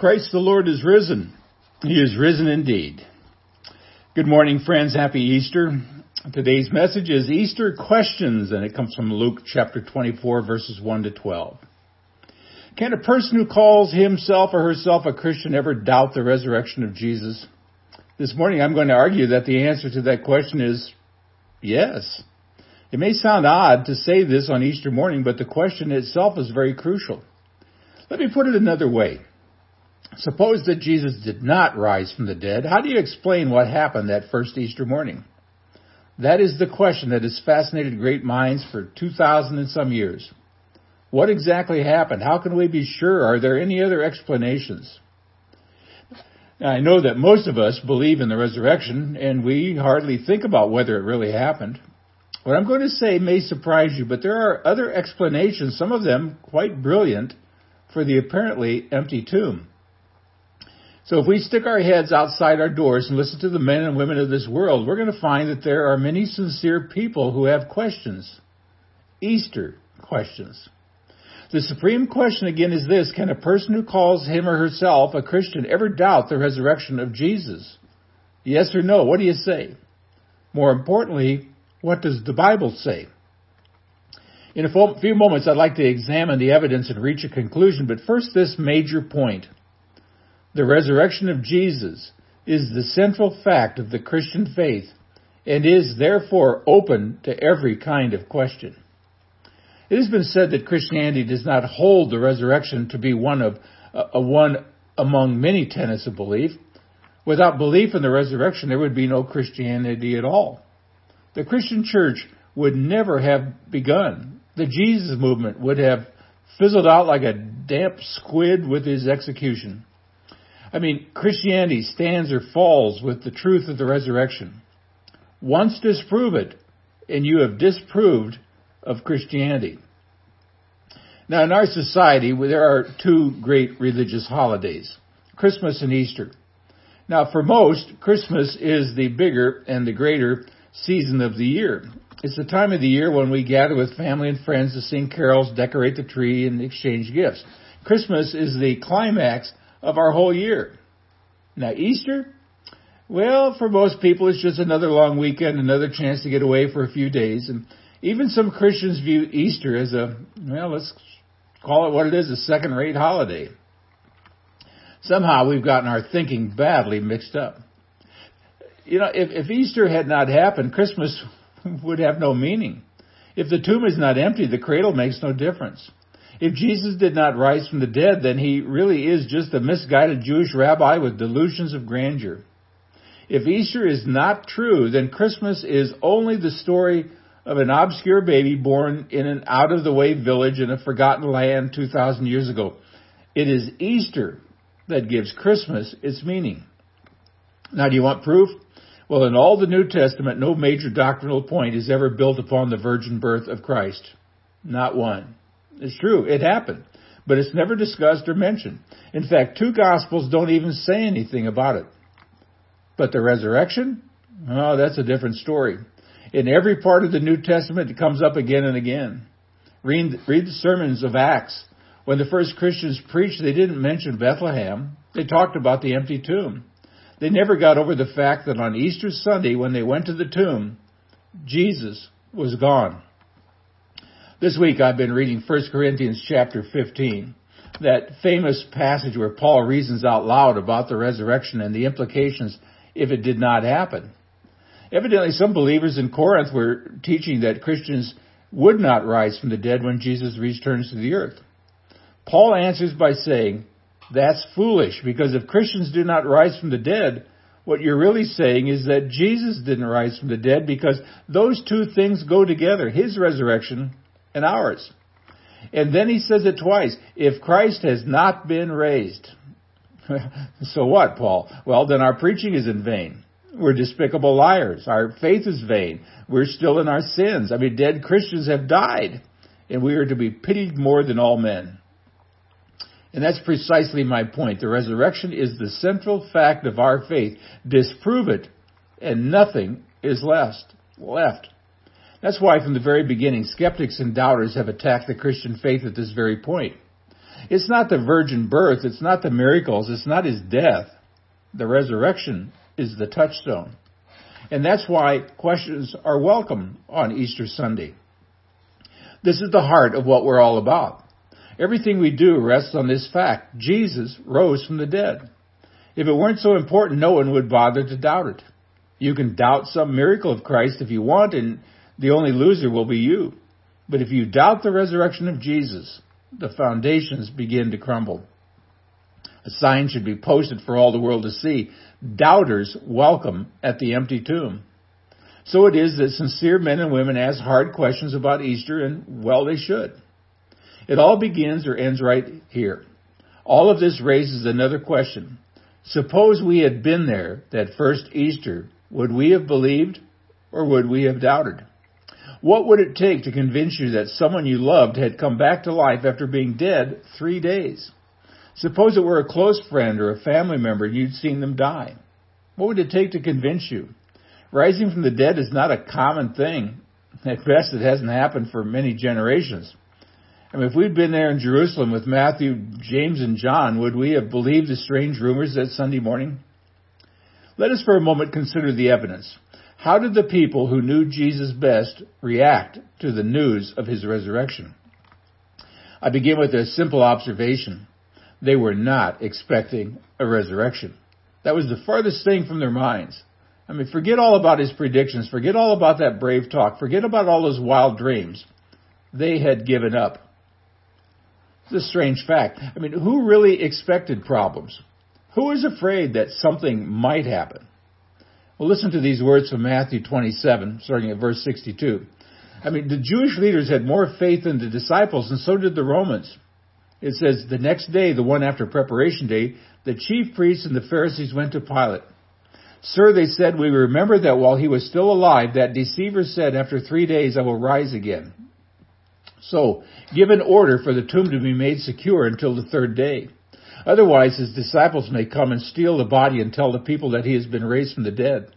Christ the Lord is risen. He is risen indeed. Good morning, friends. Happy Easter. Today's message is Easter Questions, and it comes from Luke chapter 24, verses 1 to 12. Can a person who calls himself or herself a Christian ever doubt the resurrection of Jesus? This morning I'm going to argue that the answer to that question is yes. It may sound odd to say this on Easter morning, but the question itself is very crucial. Let me put it another way. Suppose that Jesus did not rise from the dead. How do you explain what happened that first Easter morning? That is the question that has fascinated great minds for 2,000 and some years. What exactly happened? How can we be sure? Are there any other explanations? Now, I know that most of us believe in the resurrection, and we hardly think about whether it really happened. What I'm going to say may surprise you, but there are other explanations, some of them quite brilliant, for the apparently empty tomb. So if we stick our heads outside our doors and listen to the men and women of this world, we're going to find that there are many sincere people who have questions. Easter questions. The supreme question again is this: can a person who calls him or herself a Christian ever doubt the resurrection of Jesus? Yes or no? What do you say? More importantly, what does the Bible say? In a few moments, I'd like to examine the evidence and reach a conclusion, but first this major point. The resurrection of Jesus is the central fact of the Christian faith and is therefore open to every kind of question. It has been said that Christianity does not hold the resurrection to be one among many tenets of belief. Without belief in the resurrection, there would be no Christianity at all. The Christian church would never have begun. The Jesus movement would have fizzled out like a damp squid with his execution. I mean, Christianity stands or falls with the truth of the resurrection. Once disprove it, and you have disproved of Christianity. Now, in our society, there are two great religious holidays, Christmas and Easter. Now, for most, Christmas is the bigger and the greater season of the year. It's the time of the year when we gather with family and friends to sing carols, decorate the tree, and exchange gifts. Christmas is the climax of our whole year. Now, Easter? Well, for most people, it's just another long weekend, another chance to get away for a few days. And even some Christians view Easter as let's call it what it is, a second-rate holiday. Somehow we've gotten our thinking badly mixed up. You know, if Easter had not happened, Christmas would have no meaning. If the tomb is not empty, the cradle makes no difference. If Jesus did not rise from the dead, then he really is just a misguided Jewish rabbi with delusions of grandeur. If Easter is not true, then Christmas is only the story of an obscure baby born in an out-of-the-way village in a forgotten land 2,000 years ago. It is Easter that gives Christmas its meaning. Now, do you want proof? Well, in all the New Testament, no major doctrinal point is ever built upon the virgin birth of Christ. Not one. It's true, it happened, but it's never discussed or mentioned. In fact, two Gospels don't even say anything about it. But the resurrection? Oh, that's a different story. In every part of the New Testament, it comes up again and again. Read the sermons of Acts. When the first Christians preached, they didn't mention Bethlehem. They talked about the empty tomb. They never got over the fact that on Easter Sunday, when they went to the tomb, Jesus was gone. This week I've been reading 1 Corinthians chapter 15, that famous passage where Paul reasons out loud about the resurrection and the implications if it did not happen. Evidently, some believers in Corinth were teaching that Christians would not rise from the dead when Jesus returns to the earth. Paul answers by saying, that's foolish, because if Christians do not rise from the dead, what you're really saying is that Jesus didn't rise from the dead, because those two things go together, his resurrection and ours. And then he says it twice. If Christ has not been raised, so what, Paul? Well, then our preaching is in vain. We're despicable liars. Our faith is vain. We're still in our sins. Dead Christians have died, and we are to be pitied more than all men. And that's precisely my point. The resurrection is the central fact of our faith. Disprove it, and nothing is left. That's why from the very beginning, skeptics and doubters have attacked the Christian faith at this very point. It's not the virgin birth. It's not the miracles. It's not his death. The resurrection is the touchstone. And that's why questions are welcome on Easter Sunday. This is the heart of what we're all about. Everything we do rests on this fact. Jesus rose from the dead. If it weren't so important, no one would bother to doubt it. You can doubt some miracle of Christ if you want, and the only loser will be you. But if you doubt the resurrection of Jesus, the foundations begin to crumble. A sign should be posted for all the world to see. Doubters welcome at the empty tomb. So it is that sincere men and women ask hard questions about Easter, and, well, they should. It all begins or ends right here. All of this raises another question. Suppose we had been there that first Easter, would we have believed or would we have doubted? What would it take to convince you that someone you loved had come back to life after being dead 3 days? Suppose it were a close friend or a family member and you'd seen them die. What would it take to convince you? Rising from the dead is not a common thing. At best, it hasn't happened for many generations. I mean, if we'd been there in Jerusalem with Matthew, James, and John, would we have believed the strange rumors that Sunday morning? Let us for a moment consider the evidence. How did the people who knew Jesus best react to the news of his resurrection? I begin with a simple observation. They were not expecting a resurrection. That was the farthest thing from their minds. I mean, forget all about his predictions. Forget all about that brave talk. Forget about all those wild dreams. They had given up. It's a strange fact. I mean, who really expected problems? Who was afraid that something might happen? Well, listen to these words from Matthew 27, starting at verse 62. I mean, the Jewish leaders had more faith than the disciples, and so did the Romans. It says, the next day, the one after preparation day, the chief priests and the Pharisees went to Pilate. Sir, they said, we remember that while he was still alive, that deceiver said, after 3 days I will rise again. So, give an order for the tomb to be made secure until the third day. Otherwise, his disciples may come and steal the body and tell the people that he has been raised from the dead.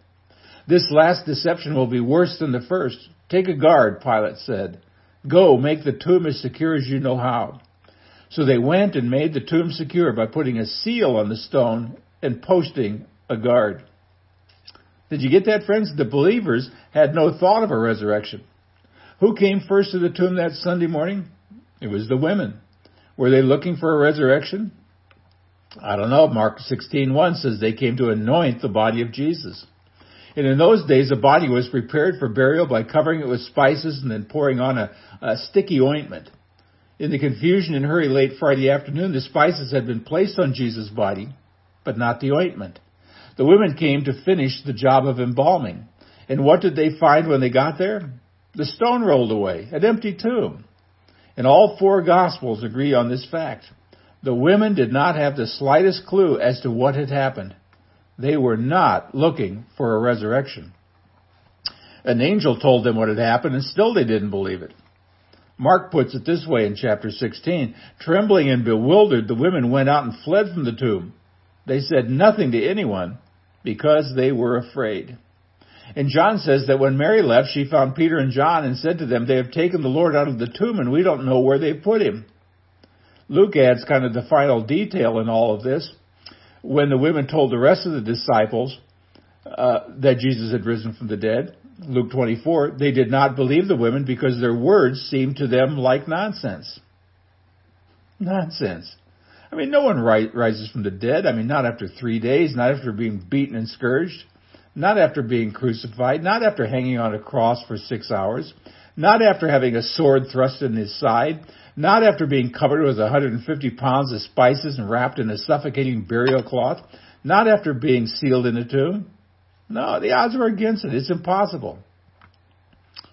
This last deception will be worse than the first. Take a guard, Pilate said. Go, make the tomb as secure as you know how. So they went and made the tomb secure by putting a seal on the stone and posting a guard. Did you get that, friends? The believers had no thought of a resurrection. Who came first to the tomb that Sunday morning? It was the women. Were they looking for a resurrection? I don't know. Mark 16:1 says they came to anoint the body of Jesus. And in those days, the body was prepared for burial by covering it with spices and then pouring on a sticky ointment. In the confusion and hurry late Friday afternoon, the spices had been placed on Jesus' body, but not the ointment. The women came to finish the job of embalming. And what did they find when they got there? The stone rolled away, an empty tomb. And all four Gospels agree on this fact. The women did not have the slightest clue as to what had happened. They were not looking for a resurrection. An angel told them what had happened, and still they didn't believe it. Mark puts it this way in chapter 16. Trembling and bewildered, the women went out and fled from the tomb. They said nothing to anyone because they were afraid. And John says that when Mary left, she found Peter and John and said to them, they have taken the Lord out of the tomb and we don't know where they put him. Luke adds kind of the final detail in all of this. When the women told the rest of the disciples that Jesus had risen from the dead, Luke 24, they did not believe the women because their words seemed to them like nonsense. Nonsense. I mean, no one rises from the dead. I mean, not after 3 days, not after being beaten and scourged. Not after being crucified, not after hanging on a cross for 6 hours, not after having a sword thrust in his side, not after being covered with 150 pounds of spices and wrapped in a suffocating burial cloth, not after being sealed in a tomb. No, the odds were against it. It's impossible.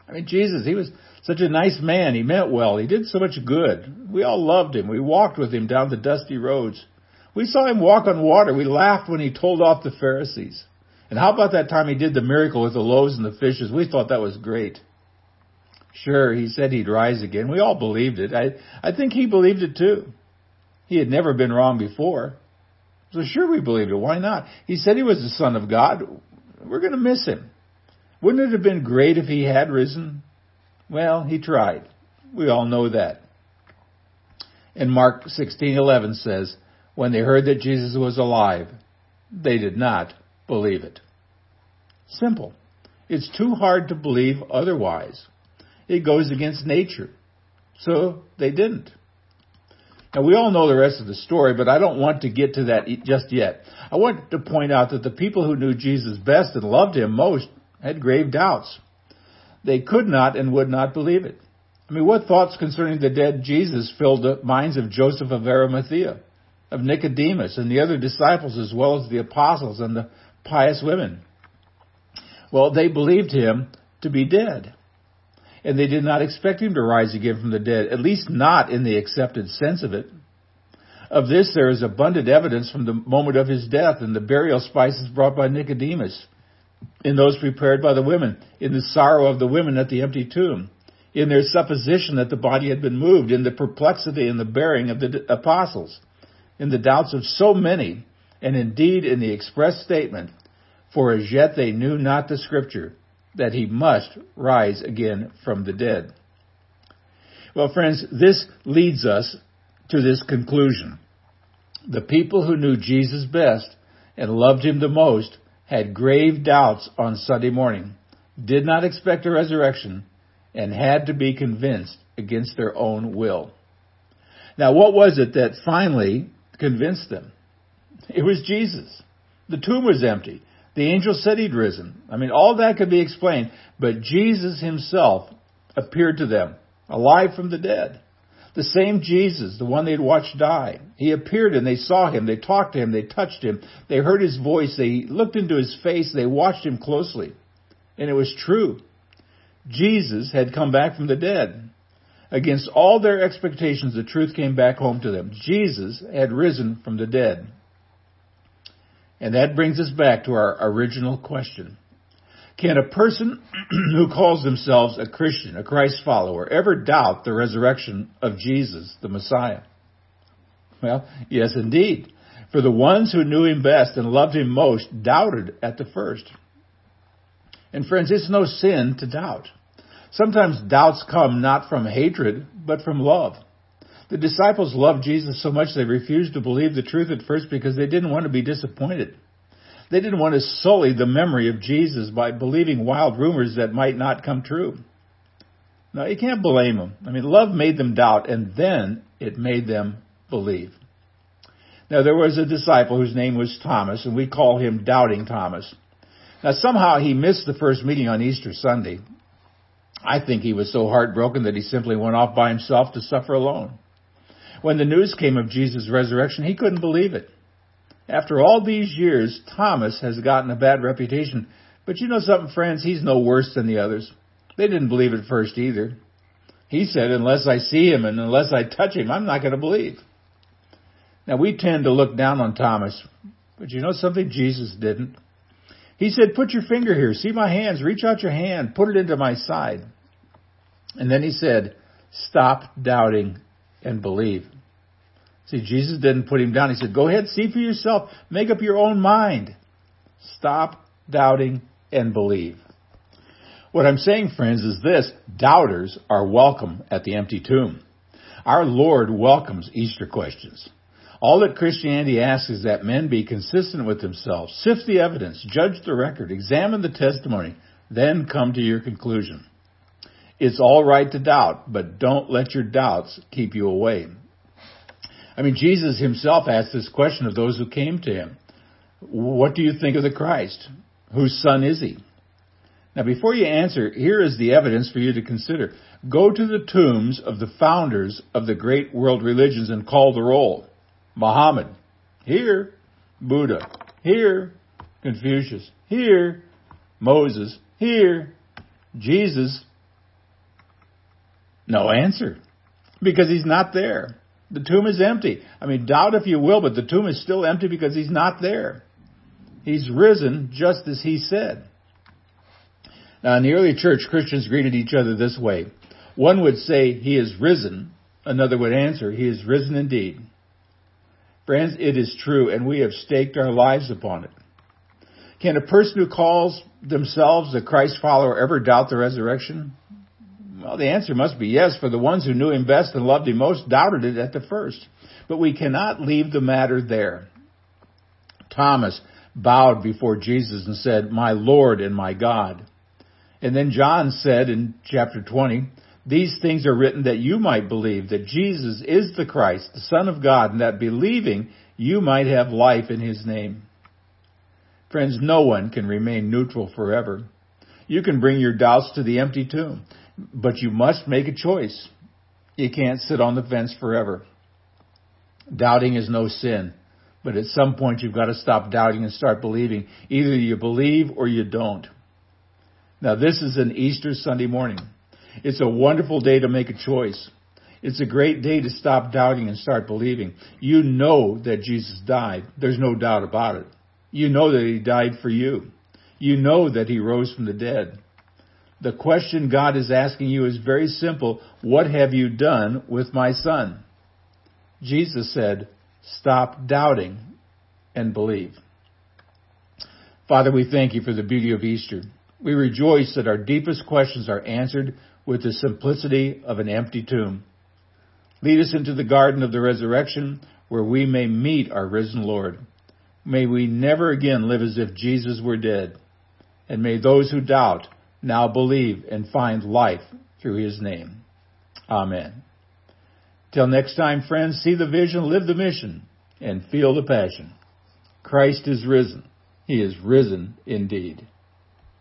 I mean, Jesus, he was such a nice man. He meant well. He did so much good. We all loved him. We walked with him down the dusty roads. We saw him walk on water. We laughed when he told off the Pharisees. And how about that time he did the miracle with the loaves and the fishes? We thought that was great. Sure, he said he'd rise again. We all believed it. I think he believed it too. He had never been wrong before. So sure we believed it. Why not? He said he was the Son of God. We're going to miss him. Wouldn't it have been great if he had risen? Well, he tried. We all know that. And Mark 16:11 says, when they heard that Jesus was alive, they did not believe it. Simple. It's too hard to believe otherwise. It goes against nature. So they didn't. Now, we all know the rest of the story, but I don't want to get to that just yet. I want to point out that the people who knew Jesus best and loved him most had grave doubts. They could not and would not believe it. I mean, what thoughts concerning the dead Jesus filled the minds of Joseph of Arimathea, of Nicodemus, and the other disciples, as well as the apostles and the pious women? Well, they believed him to be dead. And they did not expect him to rise again from the dead, at least not in the accepted sense of it. Of this, there is abundant evidence from the moment of his death and the burial spices brought by Nicodemus, in those prepared by the women, in the sorrow of the women at the empty tomb, in their supposition that the body had been moved, in the perplexity and the bearing of the apostles, in the doubts of so many, and indeed in the express statement, for as yet they knew not the Scripture, that he must rise again from the dead. Well, friends, this leads us to this conclusion. The people who knew Jesus best and loved him the most had grave doubts on Sunday morning, did not expect a resurrection, and had to be convinced against their own will. Now, what was it that finally convinced them? It was Jesus. The tomb was empty. The angel said he'd risen. I mean, all that could be explained. But Jesus himself appeared to them, alive from the dead. The same Jesus, the one they'd watched die. He appeared and they saw him. They talked to him. They touched him. They heard his voice. They looked into his face. They watched him closely. And it was true. Jesus had come back from the dead. Against all their expectations, the truth came back home to them. Jesus had risen from the dead. And that brings us back to our original question. Can a person who calls themselves a Christian, a Christ follower, ever doubt the resurrection of Jesus, the Messiah? Well, yes, indeed. For the ones who knew him best and loved him most doubted at the first. And friends, it's no sin to doubt. Sometimes doubts come not from hatred, but from love. The disciples loved Jesus so much they refused to believe the truth at first because they didn't want to be disappointed. They didn't want to sully the memory of Jesus by believing wild rumors that might not come true. Now, you can't blame them. I mean, love made them doubt, and then it made them believe. Now, there was a disciple whose name was Thomas, and we call him Doubting Thomas. Now, somehow he missed the first meeting on Easter Sunday. I think he was so heartbroken that he simply went off by himself to suffer alone. When the news came of Jesus' resurrection, he couldn't believe it. After all these years, Thomas has gotten a bad reputation. But you know something, friends? He's no worse than the others. They didn't believe at first either. He said, unless I see him and unless I touch him, I'm not going to believe. Now, we tend to look down on Thomas. But you know something? Jesus didn't. He said, put your finger here. See my hands. Reach out your hand. Put it into my side. And then he said, stop doubting and believe. See, Jesus didn't put him down. He said, go ahead, see for yourself. Make up your own mind. Stop doubting and believe. What I'm saying, friends, is this. Doubters are welcome at the empty tomb. Our Lord welcomes Easter questions. All that Christianity asks is that men be consistent with themselves, sift the evidence, judge the record, examine the testimony, then come to your conclusion. It's all right to doubt, but don't let your doubts keep you away. I mean, Jesus himself asked this question of those who came to him. What do you think of the Christ? Whose son is he? Now, before you answer, here is the evidence for you to consider. Go to the tombs of the founders of the great world religions and call the roll. Muhammad, here. Buddha, here. Confucius, here. Moses, here. Jesus, no answer, because he's not there. The tomb is empty. I mean, doubt if you will, but the tomb is still empty because he's not there. He's risen just as he said. Now, in the early church, Christians greeted each other this way. One would say, he is risen. Another would answer, he is risen indeed. Friends, it is true, and we have staked our lives upon it. Can a person who calls themselves a Christ follower ever doubt the resurrection? Well, the answer must be yes, for the ones who knew him best and loved him most doubted it at the first. But we cannot leave the matter there. Thomas bowed before Jesus and said, "My Lord and my God." And then John said in chapter 20, "These things are written that you might believe that Jesus is the Christ, the Son of God, and that believing you might have life in his name." Friends, no one can remain neutral forever. You can bring your doubts to the empty tomb, but you must make a choice. You can't sit on the fence forever. Doubting is no sin, but at some point you've got to stop doubting and start believing. Either you believe or you don't. Now, this is an Easter Sunday morning. It's a wonderful day to make a choice. It's a great day to stop doubting and start believing. You know that Jesus died. There's no doubt about it. You know that he died for you. You know that he rose from the dead. The question God is asking you is very simple. What have you done with my son? Jesus said, "Stop doubting and believe." Father, we thank you for the beauty of Easter. We rejoice that our deepest questions are answered with the simplicity of an empty tomb. Lead us into the garden of the resurrection where we may meet our risen Lord. May we never again live as if Jesus were dead. And may those who doubt now believe and find life through his name. Amen. Till next time, friends, see the vision, live the mission, and feel the passion. Christ is risen. He is risen indeed.